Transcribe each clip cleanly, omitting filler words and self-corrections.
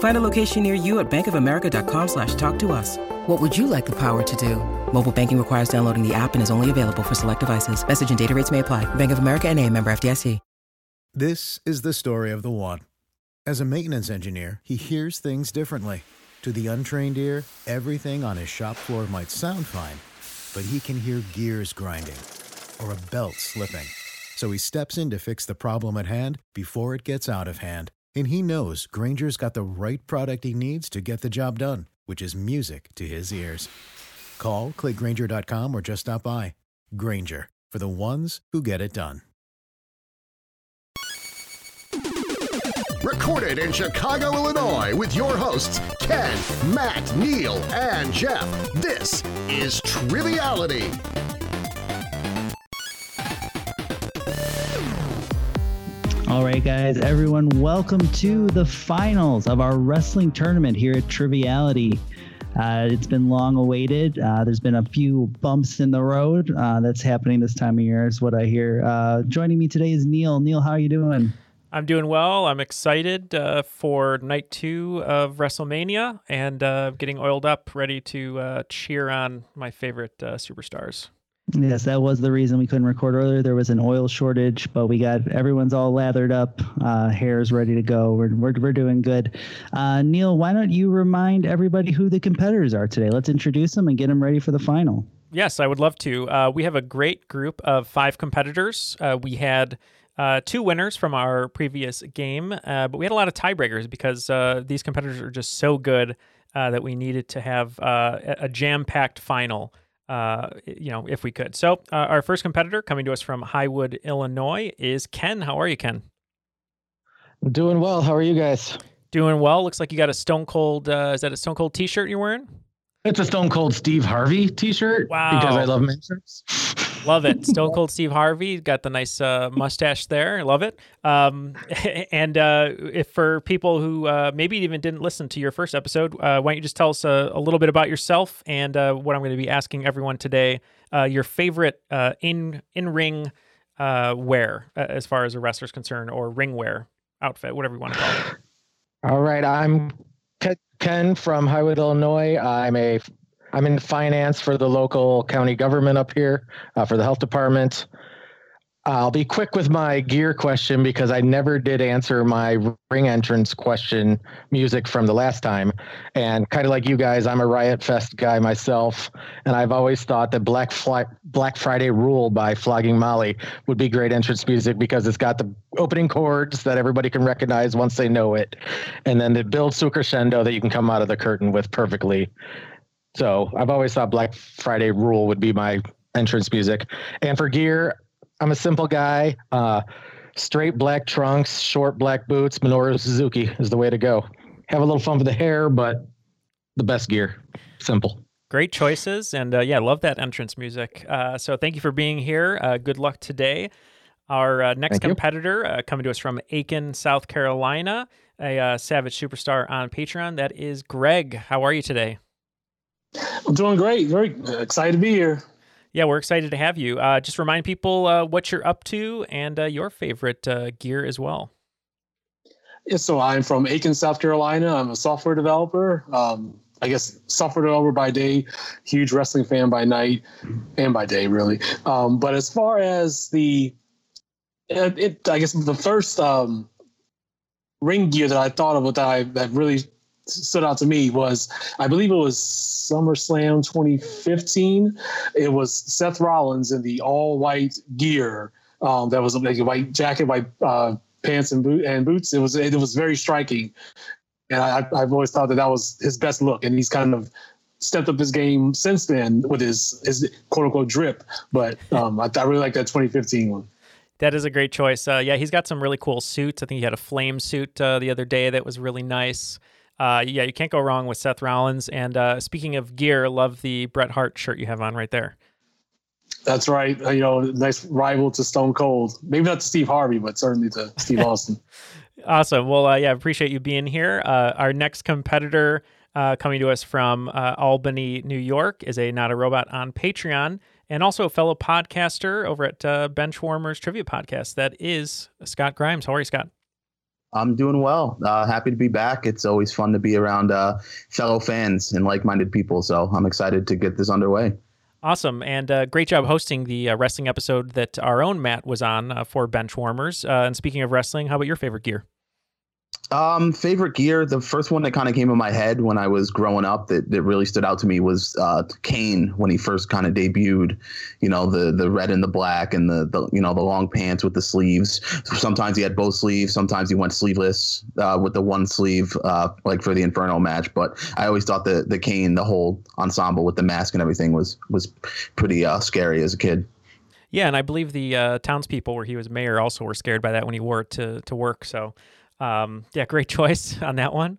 Find a location near you at bankofamerica.com/talktous. What would you like the power to do? Mobile banking requires downloading the app and is only available for select devices. Message and data rates may apply. Bank of America NA, member FDIC. This is the story of the one. As a maintenance engineer, he hears things differently. To the untrained ear, everything on his shop floor might sound fine, but he can hear gears grinding or a belt slipping. So he steps in to fix the problem at hand before it gets out of hand. And he knows Granger's got the right product he needs to get the job done, which is music to his ears. Call, click Granger.com, or just stop by. Granger, for the ones who get it done. Recorded in Chicago, Illinois, with your hosts, Ken, Matt, Neil, and Jeff, this is Triviality. All right, guys, everyone, welcome to the finals of our wrestling tournament here at Triviality. It's been long awaited. There's been a few bumps in the road that's happening this time of year is what I hear. Joining me today is Neil. Neil, how are you doing? I'm doing well. I'm excited for night two of WrestleMania and getting oiled up, ready to cheer on my favorite superstars. Yes, that was the reason we couldn't record earlier. There was an oil shortage, but we got everyone's all lathered up, hair's ready to go. We're doing good. Neil, why don't you remind everybody who the competitors are today? Let's introduce them and get them ready for the final. Yes, I would love to. We have a great group of five competitors. We had two winners from our previous game, but we had a lot of tiebreakers because these competitors are just so good that we needed to have a jam-packed final. If we could. So our first competitor coming to us from Highwood, Illinois is Ken. How are you, Ken? I'm doing well. How are you guys? Doing well. Looks like you got a Stone Cold. Is that a Stone Cold t-shirt you're wearing? It's a Stone Cold Steve Harvey t-shirt. Wow. Because I love men's shirts. Love it. Stone Cold Steve Harvey. Got the nice mustache there. I love it. And if for people who maybe even didn't listen to your first episode, why don't you just tell us a little bit about yourself and what I'm going to be asking everyone today, your favorite in-ring wear as far as a wrestler's concerned, or ring wear outfit, whatever you want to call it. All right. I'm Ken from Highwood, Illinois. I'm in finance for the local county government up here, for the health department. I'll be quick with my gear question because I never did answer my ring entrance question music from the last time. And kind of like you guys, I'm a Riot Fest guy myself. And I've always thought that Black Friday Rule by Flogging Molly would be great entrance music because it's got the opening chords that everybody can recognize once they know it. And then it builds to a crescendo that you can come out of the curtain with perfectly. So I've always thought Black Friday Rule would be my entrance music. And for gear, I'm a simple guy. Straight black trunks, short black boots, Minoru Suzuki is the way to go. Have a little fun with the hair, but the best gear. Simple. Great choices. And love that entrance music. So thank you for being here. Good luck today. Our next competitor coming to us from Aiken, South Carolina, a Savage Superstar on Patreon. That is Greg. How are you today? I'm doing great. Very excited to be here. Yeah, we're excited to have you. Just remind people what you're up to and your favorite gear as well. Yeah, so I'm from Aiken, South Carolina. I'm a software developer. I guess software developer by day, huge wrestling fan by night, and by day, really. But as far as the first ring gear that I thought of that really stood out to me was, I believe it was SummerSlam 2015. It was Seth Rollins in the all-white gear that was like a white jacket, white pants and boots. It was very striking, and I've always thought that was his best look. And he's kind of stepped up his game since then with his quote-unquote drip. But I really like that 2015 one. That is a great choice. He's got some really cool suits. I think he had a flame suit the other day that was really nice. You can't go wrong with Seth Rollins. And speaking of gear, love the Bret Hart shirt you have on right there. That's right. You know, nice rival to Stone Cold. Maybe not to Steve Harvey, but certainly to Steve Austin. Awesome. Well, yeah, appreciate you being here. Our next competitor coming to us from Albany, New York is a Not a Robot on Patreon and also a fellow podcaster over at Benchwarmers Trivia Podcast. That is Scott Grimes. How are you, Scott? I'm doing well. Happy to be back. It's always fun to be around fellow fans and like-minded people, so I'm excited to get this underway. Awesome, and great job hosting the wrestling episode that our own Matt was on for Benchwarmers. And speaking of wrestling, how about your favorite gear? Favorite gear, the first one that kind of came in my head when I was growing up that really stood out to me was Kane when he first kind of debuted, you know, the red and the black and the you know, the long pants with the sleeves. Sometimes he had both sleeves. Sometimes he went sleeveless with the one sleeve, like for the Inferno match. But I always thought the Kane, the whole ensemble with the mask and everything was pretty scary as a kid. Yeah, and I believe the townspeople where he was mayor also were scared by that when he wore it to work, so... yeah, great choice on that one.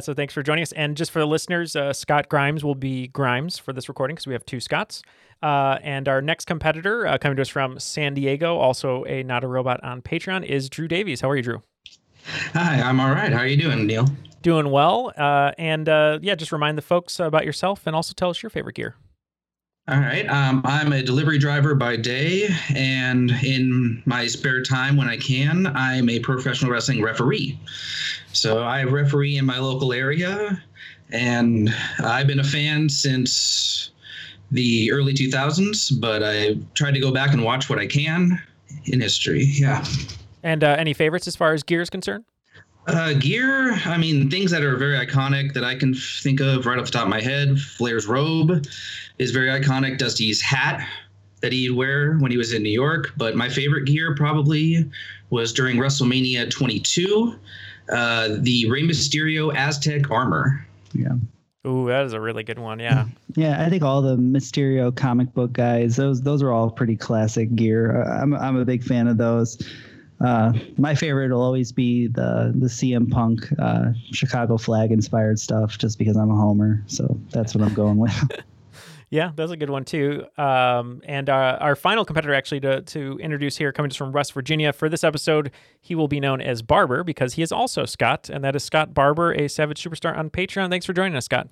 So thanks for joining us. And just for the listeners, Scott Grimes will be Grimes for this recording because we have two Scotts. And our next competitor coming to us from San Diego, also a Not a Robot on Patreon, is Drew Davies. How are you, Drew? Hi, I'm all right. How are you doing, Neil? Doing well. Yeah, just remind the folks about yourself and also tell us your favorite gear. All right. I'm a delivery driver by day, and in my spare time when I can, I'm a professional wrestling referee. So I referee in my local area, and I've been a fan since the early 2000s, but I try to go back and watch what I can in history. Yeah. And any favorites as far as gear is concerned? Gear, I mean, things that are very iconic that I can think of right off the top of my head. Flair's robe is very iconic. Dusty's hat that he'd wear when he was in New York. But my favorite gear probably was during WrestleMania 22, the Rey Mysterio Aztec armor. Yeah. Ooh, that is a really good one. Yeah. Yeah, I think all the Mysterio comic book guys, those are all pretty classic gear. I'm a big fan of those. My favorite will always be the CM Punk Chicago flag inspired stuff, just because I'm a homer, so that's what I'm going with. Yeah, that's a good one too. And our final competitor, actually, to introduce here, coming just from West Virginia for this episode, he will be known as Barber because he is also Scott, and that is Scott Barber, a Savage Superstar on Patreon. Thanks for joining us, Scott.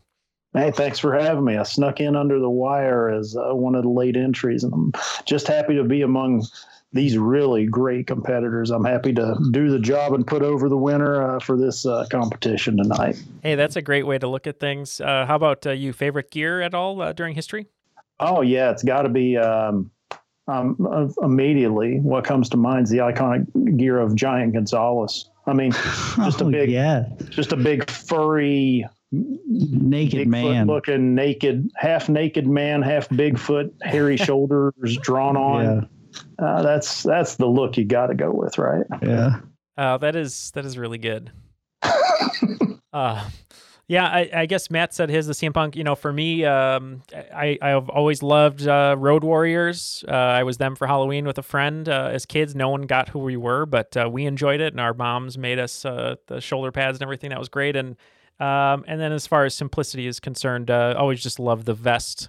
Hey, thanks for having me. I snuck in under the wire as one of the late entries, and I'm just happy to be among these really great competitors. I'm happy to do the job and put over the winner for this competition tonight. Hey, that's a great way to look at things. How about you? Favorite gear at all during history? Oh, yeah, it's got to be immediately what comes to mind is the iconic gear of Giant Gonzalez. I mean, just a big furry, naked man looking half naked man, half Bigfoot, hairy shoulders drawn on. Yeah. That's the look you got to go with, right? Yeah. That is really good. Yeah, I guess Matt said his, the CM Punk, you know, for me, I've always loved Road Warriors. I was them for Halloween with a friend. As kids, no one got who we were, but we enjoyed it, and our moms made us the shoulder pads and everything. That was great. And then as far as simplicity is concerned, always just loved the vest.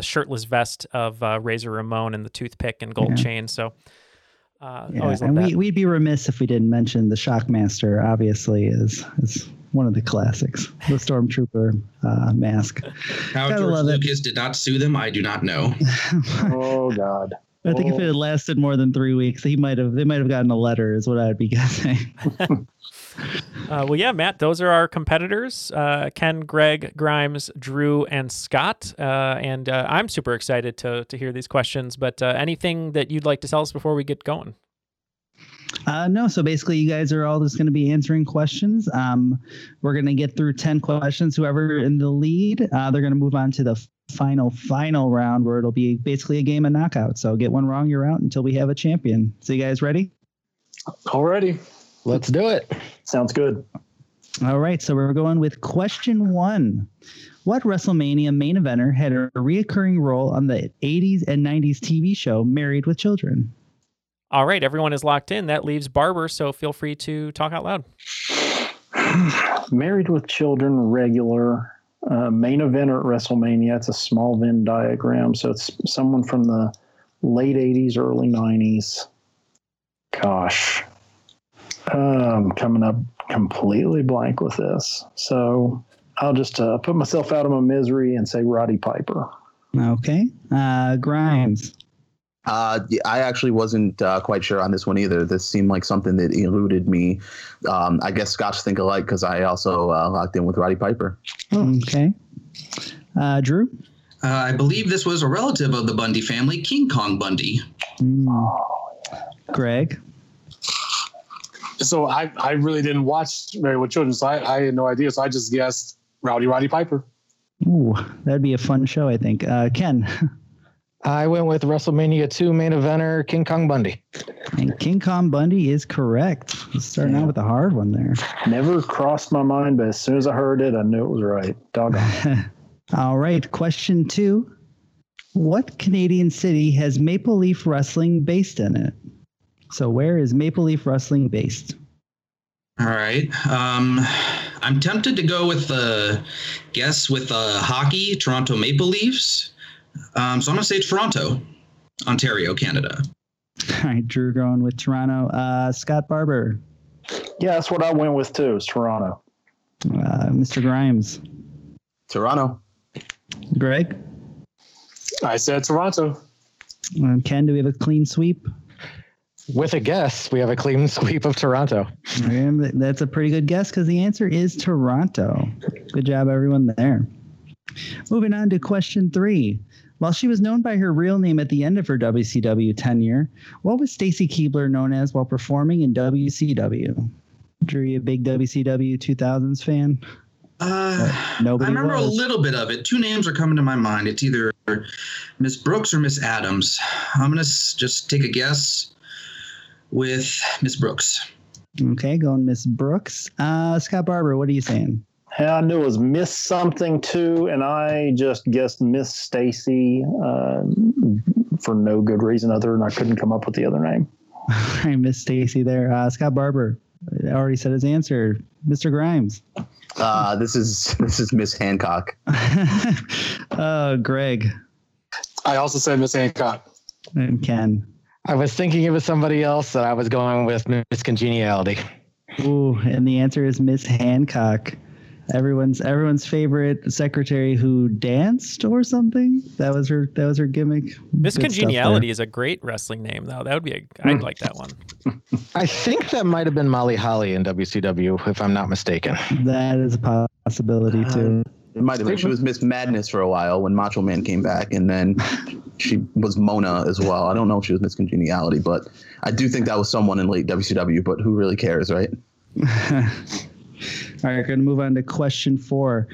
Shirtless vest of Razor Ramon and the toothpick and gold chain. So always love that. We'd be remiss if we didn't mention the Shockmaster, obviously, is one of the classics. The Stormtrooper mask. How George Lucas did not sue them, I do not know. Oh, God. I think if it had lasted more than 3 weeks, they might have gotten a letter is what I'd be guessing. Well, yeah, Matt, those are our competitors, Ken, Greg, Grimes, Drew, and Scott. And I'm super excited to hear these questions, but anything that you'd like to tell us before we get going? No. So basically you guys are all just going to be answering questions. We're going to get through 10 questions, whoever in the lead, they're going to move on to the final round where it'll be basically a game of knockout. So get one wrong, you're out until we have a champion. So you guys ready? Alrighty. Let's do it. Sounds good. All right. So we're going with question one. What WrestleMania main eventer had a reoccurring role on the 80s and 90s TV show Married with Children? All right, everyone is locked in. That leaves Barber, so feel free to talk out loud. Married with Children, regular, main eventer at WrestleMania. It's a small Venn diagram, so it's someone from the late 80s, early 90s. Gosh. Coming up completely blank with this. So I'll just put myself out of my misery and say Roddy Piper. Okay. Grimes. I actually wasn't quite sure on this one either. This seemed like something that eluded me. I guess Scotch think alike because I also locked in with Roddy Piper. Okay. Drew? I believe this was a relative of the Bundy family, King Kong Bundy. Greg? So I really didn't watch Married with Children, so I had no idea. So I just guessed Roddy Piper. Ooh, that'd be a fun show, I think. Ken? I went with WrestleMania 2 main eventer, King Kong Bundy. And King Kong Bundy is correct. He's starting out with a hard one there. Never crossed my mind, but as soon as I heard it, I knew it was right. Doggone. All right, question 2. What Canadian city has Maple Leaf Wrestling based in it? So where is Maple Leaf Wrestling based? All right. I'm tempted to go with the guess with hockey, Toronto Maple Leafs. So I'm going to say Toronto, Ontario, Canada. All right, Drew going with Toronto. Scott Barber. Yeah, that's what I went with too, is Toronto. Mr. Grimes. Toronto. Greg? I said Toronto. Ken, do we have a clean sweep? With a guess, we have a clean sweep of Toronto. That's a pretty good guess because the answer is Toronto. Good job, everyone there. Moving on to question 3. While she was known by her real name at the end of her WCW tenure, what was Stacy Keibler known as while performing in WCW? Drew, you a big WCW 2000s fan? Nobody. I remember a little bit of it. 2 names are coming to my mind. It's either Miss Brooks or Miss Adams. I'm going to just take a guess with Miss Brooks. Okay, going Miss Brooks. Scott Barber, what are you saying? I knew it was Miss something too, and I just guessed Miss Stacy for no good reason other than I couldn't come up with the other name. All right, Miss Stacy there. Scott Barber already said his answer. Mr. Grimes. This is Miss Hancock. Greg. I also said Miss Hancock. And Ken. I was thinking it was somebody else that I was going with Miss Congeniality. Ooh, and the answer is Miss Hancock. Everyone's favorite secretary who danced or something. That was her gimmick. Miss Congeniality is a great wrestling name, though. That would be I'd like that one. I think that might have been Molly Holly in WCW, if I'm not mistaken. That is a possibility too. It might have been. She was Miss Madness for a while when Macho Man came back, and then she was Mona as well. I don't know if she was Miss Congeniality, but I do think that was someone in late WCW. But who really cares, right? All right, we're going to move on to question 4.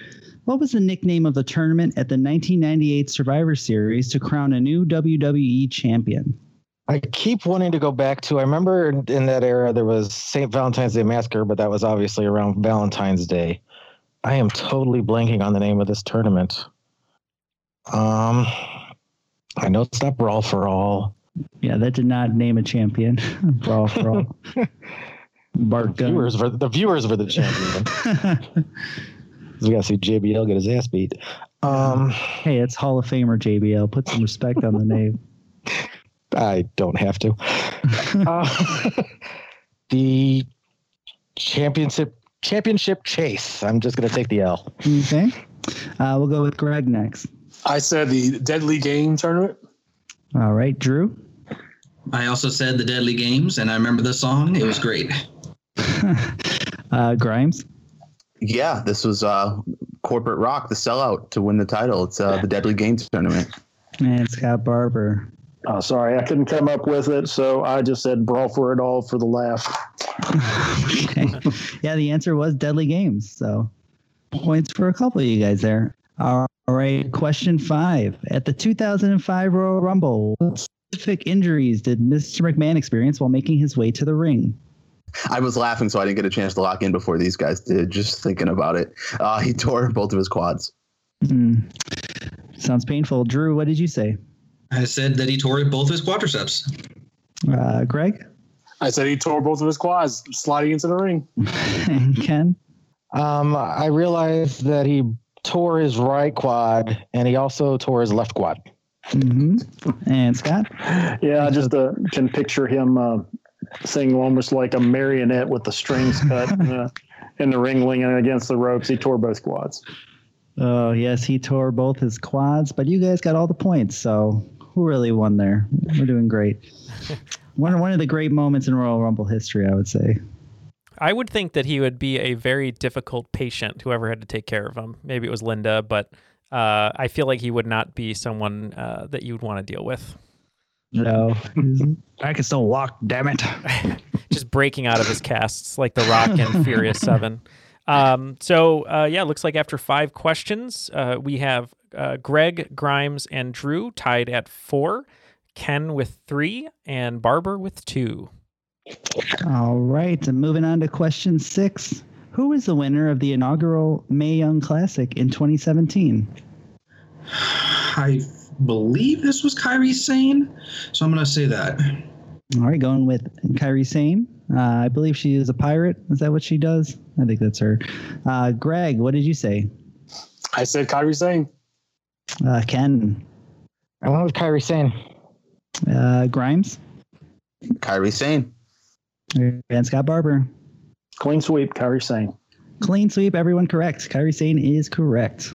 What was the nickname of the tournament at the 1998 Survivor Series to crown a new WWE champion? I keep wanting to go back to, I remember in that era there was St. Valentine's Day Massacre, but that was obviously around Valentine's Day. I am totally blanking on the name of this tournament. I know it's not Brawl for All. Yeah, that did not name a champion. Brawl for All. The viewers were the champion. We got to see JBL get his ass beat. Hey, it's Hall of Famer JBL. Put some respect on the name. I don't have to. The championship chase. I'm just going to take the L. Okay. We'll go with Greg next. I said the Deadly Game tournament. All right, Drew. I also said the Deadly Games, and I remember the song. It was great. Grimes? Yeah, this was Corporate Rock, the sellout, to win the title. It's the Deadly Games tournament. And Scott Barber. Oh, sorry, I couldn't come up with it, so I just said Brawl for It All for the laugh. Okay. Yeah, the answer was Deadly Games, so points for a couple of you guys there. All right, question 5. At the 2005 Royal Rumble, specific injuries did Mr. McMahon experience while making his way to the ring? I was laughing, so I didn't get a chance to lock in before these guys did, just thinking about it. He tore both of his quads. Sounds painful. Drew, what did you say? I said that he tore both of his quadriceps. Greg? I said he tore both of his quads, sliding into the ring. Ken? I realized that he tore his right quad, and he also tore his left quad. Mm-hmm. And Scott? Yeah, I just can picture him singing almost like a marionette with the strings cut in the ring, leaning against the ropes. He tore both quads. Oh, yes, he tore both his quads, but you guys got all the points, so who really won there? We're doing great. One of the great moments in Royal Rumble history, I would say. I would think that he would be a very difficult patient, whoever had to take care of him. Maybe it was Linda, but I feel like he would not be someone that you would want to deal with. No. I can still walk, damn it. Just breaking out of his casts like The Rock and Furious 7. So, looks like after 5 questions, we have Greg, Grimes, and Drew tied at 4, Ken with 3, and Barber with 2. All right, and moving on to question 6. Who is the winner of the inaugural Mae Young Classic in 2017? I believe this was Kairi Sane, so I'm going to say that. All right, going with Kairi Sane. I believe she is a pirate. Is that what she does? I think that's her. Greg, what did you say? I said Kairi Sane. Ken? I went with Kairi Sane. Grimes? Kairi Sane. And Scott Barber. Clean sweep, Kairi Sane. Clean sweep, everyone correct. Kairi Sane is correct.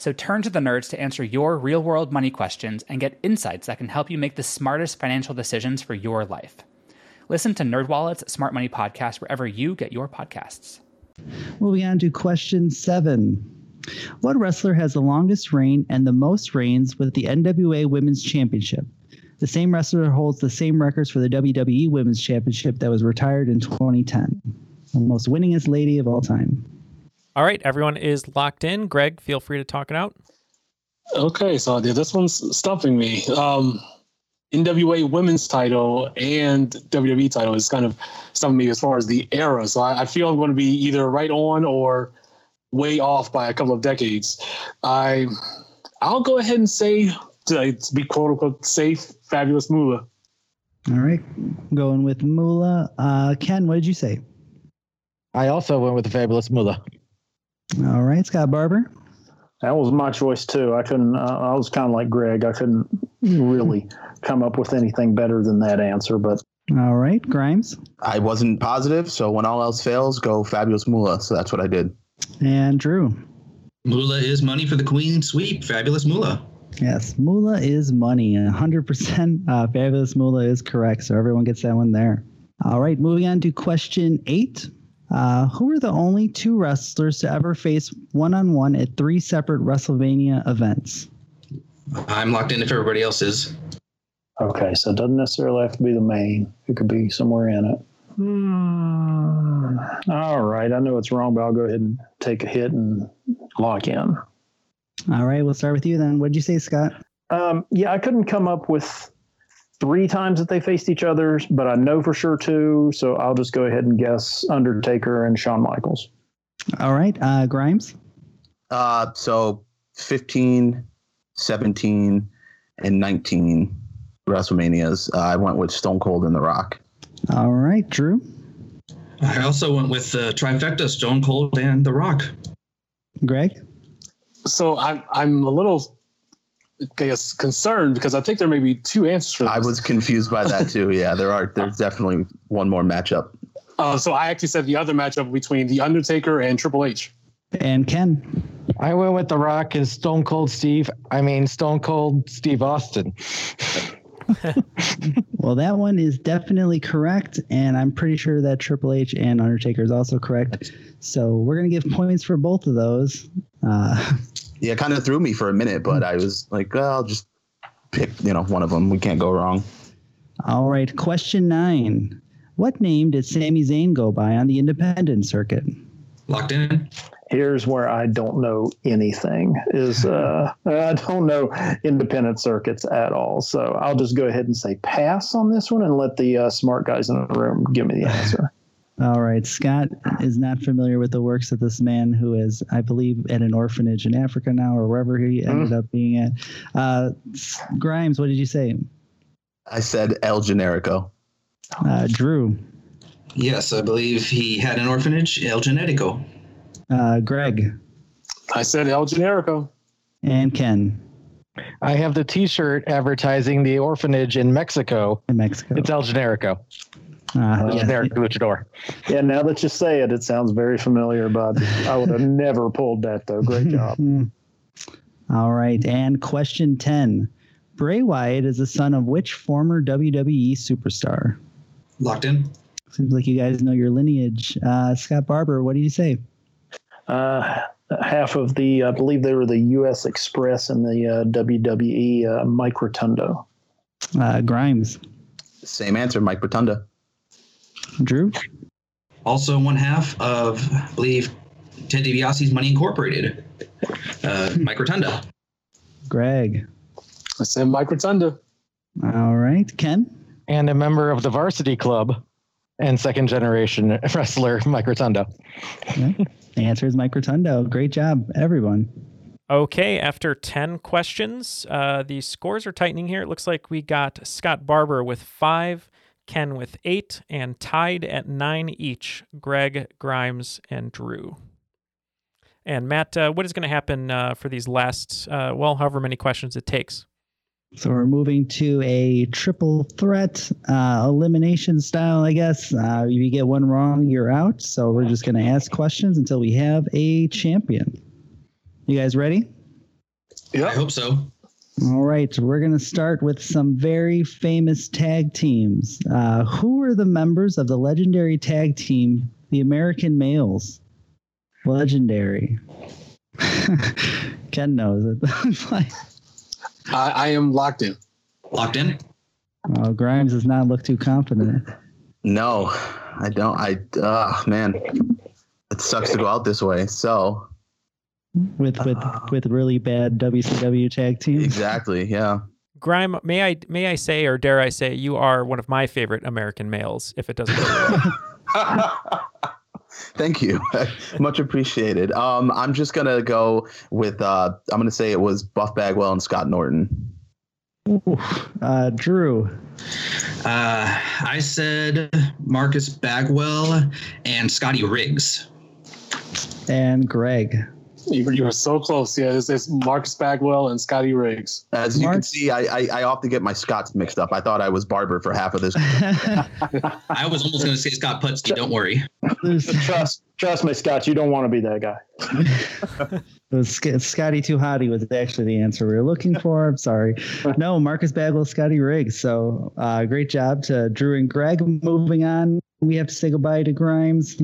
So turn to the Nerds to answer your real-world money questions and get insights that can help you make the smartest financial decisions for your life. Listen to NerdWallet's Smart Money Podcast wherever you get your podcasts. Moving on to question 7. What wrestler has the longest reign and the most reigns with the NWA Women's Championship? The same wrestler holds the same records for the WWE Women's Championship that was retired in 2010. The most winningest lady of all time. All right, everyone is locked in. Greg, feel free to talk it out. Okay, so this one's stumping me. NWA women's title and WWE title is kind of stumping me as far as the era. So I feel I'm going to be either right on or way off by a couple of decades. I'll go ahead and say, to be quote-unquote safe, Fabulous Moolah. All right, going with Moolah. Ken, what did you say? I also went with the Fabulous Moolah. All right, Scott Barber. That was my choice too. I couldn't. I was kind of like Greg. I couldn't really come up with anything better than that answer. But all right, Grimes. I wasn't positive, so when all else fails, go Fabulous Moolah. So that's what I did. And Drew. Moolah is money for the Queen Sweep. Fabulous Moolah. Yes, Moolah is money. 100%. Fabulous Moolah is correct. So everyone gets that one there. All right, moving on to question 8. Who are the only 2 wrestlers to ever face one-on-one at 3 separate WrestleMania events? I'm locked in if everybody else is. Okay, so it doesn't necessarily have to be the main. It could be somewhere in it. All right, I know it's wrong, but I'll go ahead and take a hit and lock in. All right, we'll start with you then. What did you say, Scott? I couldn't come up with 3 times that they faced each other, but I know for sure 2, so I'll just go ahead and guess Undertaker and Shawn Michaels. All right, Grimes? So 15, 17, and 19 WrestleManias. I went with Stone Cold and The Rock. All right, Drew? I also went with the trifecta, Stone Cold and The Rock. Greg? So I'm a little, I guess, concerned because I think there may be two answers for this. I was confused by that too. Yeah, there's definitely one more matchup. So I actually said the other matchup between The Undertaker and Triple H. And Ken? I went with The Rock and Stone Cold Steve Austin. Well, that one is definitely correct, and I'm pretty sure that Triple H and Undertaker is also correct. So we're going to give points for both of those. Yeah, it kind of threw me for a minute, but I was like, well, I'll just pick, one of them. We can't go wrong. All right, question 9. What name did Sami Zayn go by on the independent circuit? Locked in. Here's where I don't know anything is I don't know independent circuits at all. So I'll just go ahead and say pass on this one and let the smart guys in the room give me the answer. All right. Scott is not familiar with the works of this man who is, I believe, at an orphanage in Africa now or wherever he ended up being at. Grimes, what did you say? I said El Generico. Drew. Yes, I believe he had an orphanage, El Generico. Greg. I said El Generico. And Ken. I have the T-shirt advertising the orphanage in Mexico. It's El Generico. Generic luchador. Yeah, now that you say it, it sounds very familiar, but I would have never pulled that, though. Great job. All right, and question 10. Bray Wyatt is the son of which former WWE superstar? Locked in. Seems like you guys know your lineage. Scott Barber, what do you say? Half of the, I believe they were the U.S. Express and the WWE, Mike Rotunda. Grimes. Same answer, Mike Rotunda. Drew? Also one half of, I believe, Ted DiBiase's Money Incorporated. Mike Rotunda. Greg? I said Mike Rotunda. All right. Ken? And a member of the Varsity Club and second generation wrestler, Mike Rotunda. Yeah. The answer is Mike Rotundo. Great job, everyone. Okay, after 10 questions, the scores are tightening here. It looks like we got Scott Barber with 5, Ken with 8, and tied at 9 each, Greg, Grimes, and Drew. And Matt, what is going to happen for these last, however many questions it takes? So we're moving to a triple threat elimination style, I guess. If you get one wrong, you're out. So we're just going to ask questions until we have a champion. You guys ready? Yeah, I hope so. All right. We're going to start with some very famous tag teams. Who are the members of the legendary tag team, the American Males? Legendary. Ken knows it. I am locked in. Locked in? Oh, Grimes does not look too confident. No, I don't. Man, it sucks to go out this way. So, with really bad WCW tag teams. Exactly. Yeah. Grime, may I say, or dare I say, you are one of my favorite American Males. If it doesn't go well. Thank you. Much appreciated. I'm just going to go with, I'm going to say it was Buff Bagwell and Scott Norton. Ooh, Drew. I said Marcus Bagwell and Scotty Riggs. And Greg. You were so close. Yeah, it's Marcus Bagwell and Scotty Riggs. As you can see, I often get my Scots mixed up. I thought I was Barber for half of this. I was almost going to say Scott Putski. Don't worry. Trust me, Scott. You don't want to be that guy. Scotty Too Hotty was actually the answer we were looking for. I'm sorry. No, Marcus Bagwell, Scotty Riggs. So great job to Drew and Greg. Moving on. We have to say goodbye to Grimes.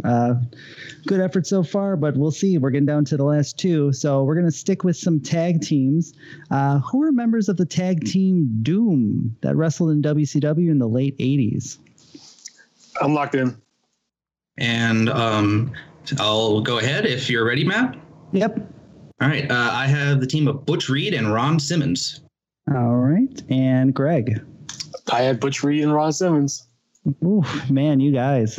Good effort so far, but we'll see. We're getting down to the last two. So we're going to stick with some tag teams. Who are members of the tag team Doom that wrestled in WCW in the late 80s? I'm locked in. And I'll go ahead if you're ready, Matt. Yep. All right. I have the team of Butch Reed and Ron Simmons. All right. And Greg. I had Butch Reed and Ron Simmons. Ooh, man, you guys,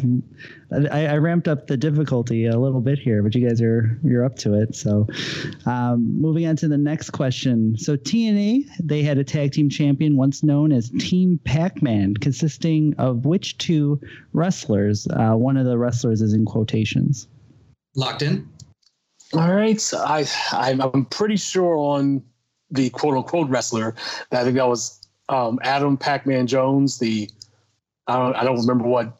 I ramped up the difficulty a little bit here, but you guys you're up to it. So moving on to the next question. So TNA, they had a tag team champion once known as Team Pac-Man, consisting of which two wrestlers? One of the wrestlers is in quotations. Locked in. All right. So I'm pretty sure on the quote unquote wrestler, I think that was Adam Pac-Man Jones, I don't remember what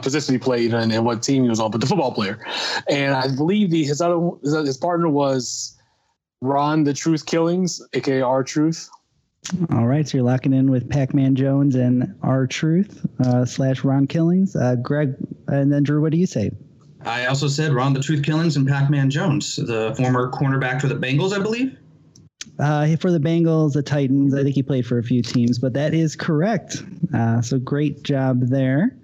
position he played and what team he was on, but the football player. And I believe his partner was Ron the Truth Killings, aka R-Truth. All right, so you're locking in with Pac-Man Jones and R-Truth / Ron Killings. Greg, and then Drew, what do you say? I also said Ron the Truth Killings and Pac-Man Jones, the former cornerback for the Bengals, I believe. For the Bengals, the Titans, I think he played for a few teams, but that is correct. So great job there.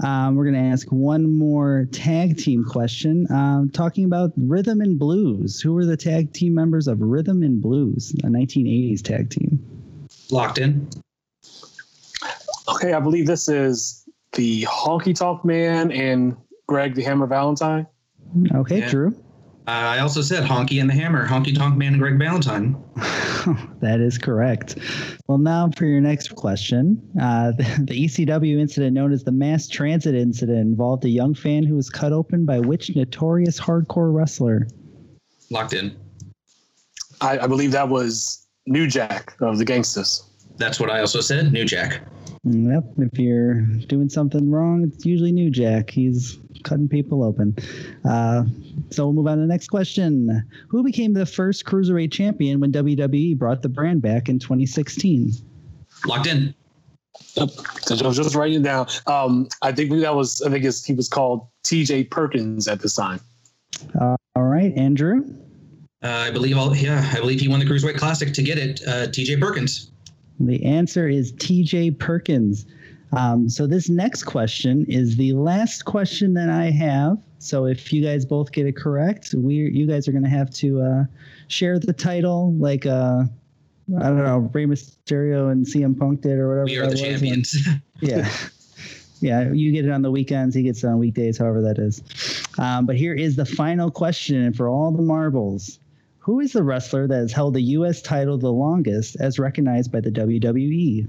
We're going to ask one more tag team question. Talking about Rhythm and Blues. Who were the tag team members of Rhythm and Blues, a 1980s tag team? Locked in. Okay, I believe this is the Honky Tonk Man and Greg the Hammer Valentine. Okay, yeah. Drew. I also said Honky and the Hammer, Honky Tonk Man and Greg Valentine. That is correct. Well, now for your next question. The ECW incident known as the Mass Transit Incident involved a young fan who was cut open by which notorious hardcore wrestler? Locked in. I believe that was New Jack of the Gangsters. That's what I also said, New Jack. Yep, if you're doing something wrong, it's usually New Jack. He's cutting people open. So we'll move on to the next question. Who became the first Cruiserweight champion when WWE brought the brand back in 2016? Locked in. Oh, I was just writing it down. I think he was called TJ Perkins at this time. All right, Andrew. I believe he won the Cruiserweight Classic to get it. TJ Perkins. The answer is TJ Perkins. So this next question is the last question that I have. So if you guys both get it correct, you guys are going to have to share the title like, I don't know, Rey Mysterio and CM Punk did or whatever. We are the champions. Yeah. Yeah, you get it on the weekends. He gets it on weekdays, however that is. But here is the final question for all the marbles. Who is the wrestler that has held the U.S. title the longest as recognized by the WWE?